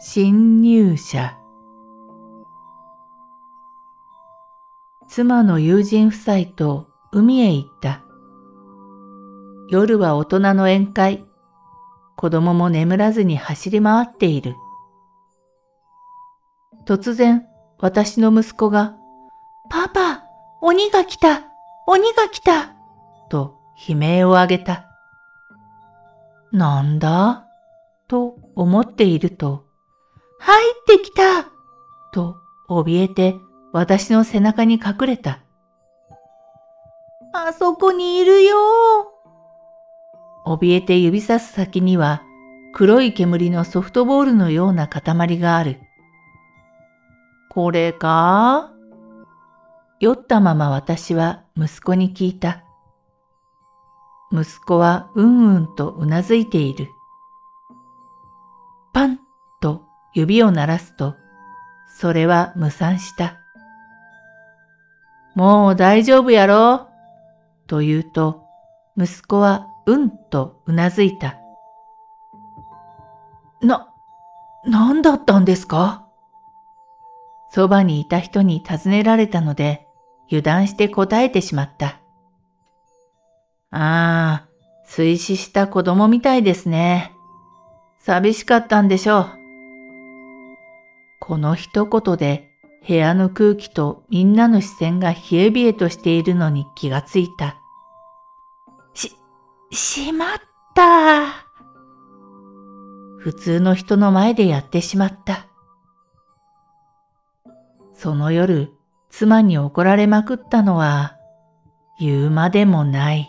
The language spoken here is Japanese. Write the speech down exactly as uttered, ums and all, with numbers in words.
侵入者。妻の友人夫妻と海へ行った。夜は大人の宴会。子供も眠らずに走り回っている。突然、私の息子が、パパ、鬼が来た、鬼が来た、と悲鳴を上げた。なんだと思っていると、入ってきたと怯えて私の背中に隠れた。あそこにいるよ。怯えて指さす先には黒い煙のソフトボールのような塊がある。これか？酔ったまま私は息子に聞いた。息子はうんうんとうなずいている。パンと指を鳴らすと、それは無賛した。もう大丈夫やろうと言うと、息子はうんとうなずいた。な、なんだったんですか？そばにいた人に尋ねられたので、油断して答えてしまった。ああ、水死した子供みたいですね。寂しかったんでしょう。この一言で部屋の空気とみんなの視線が冷え冷えとしているのに気がついた。し、しまった。普通の人の前でやってしまった。その夜、妻に怒られまくったのは言うまでもない。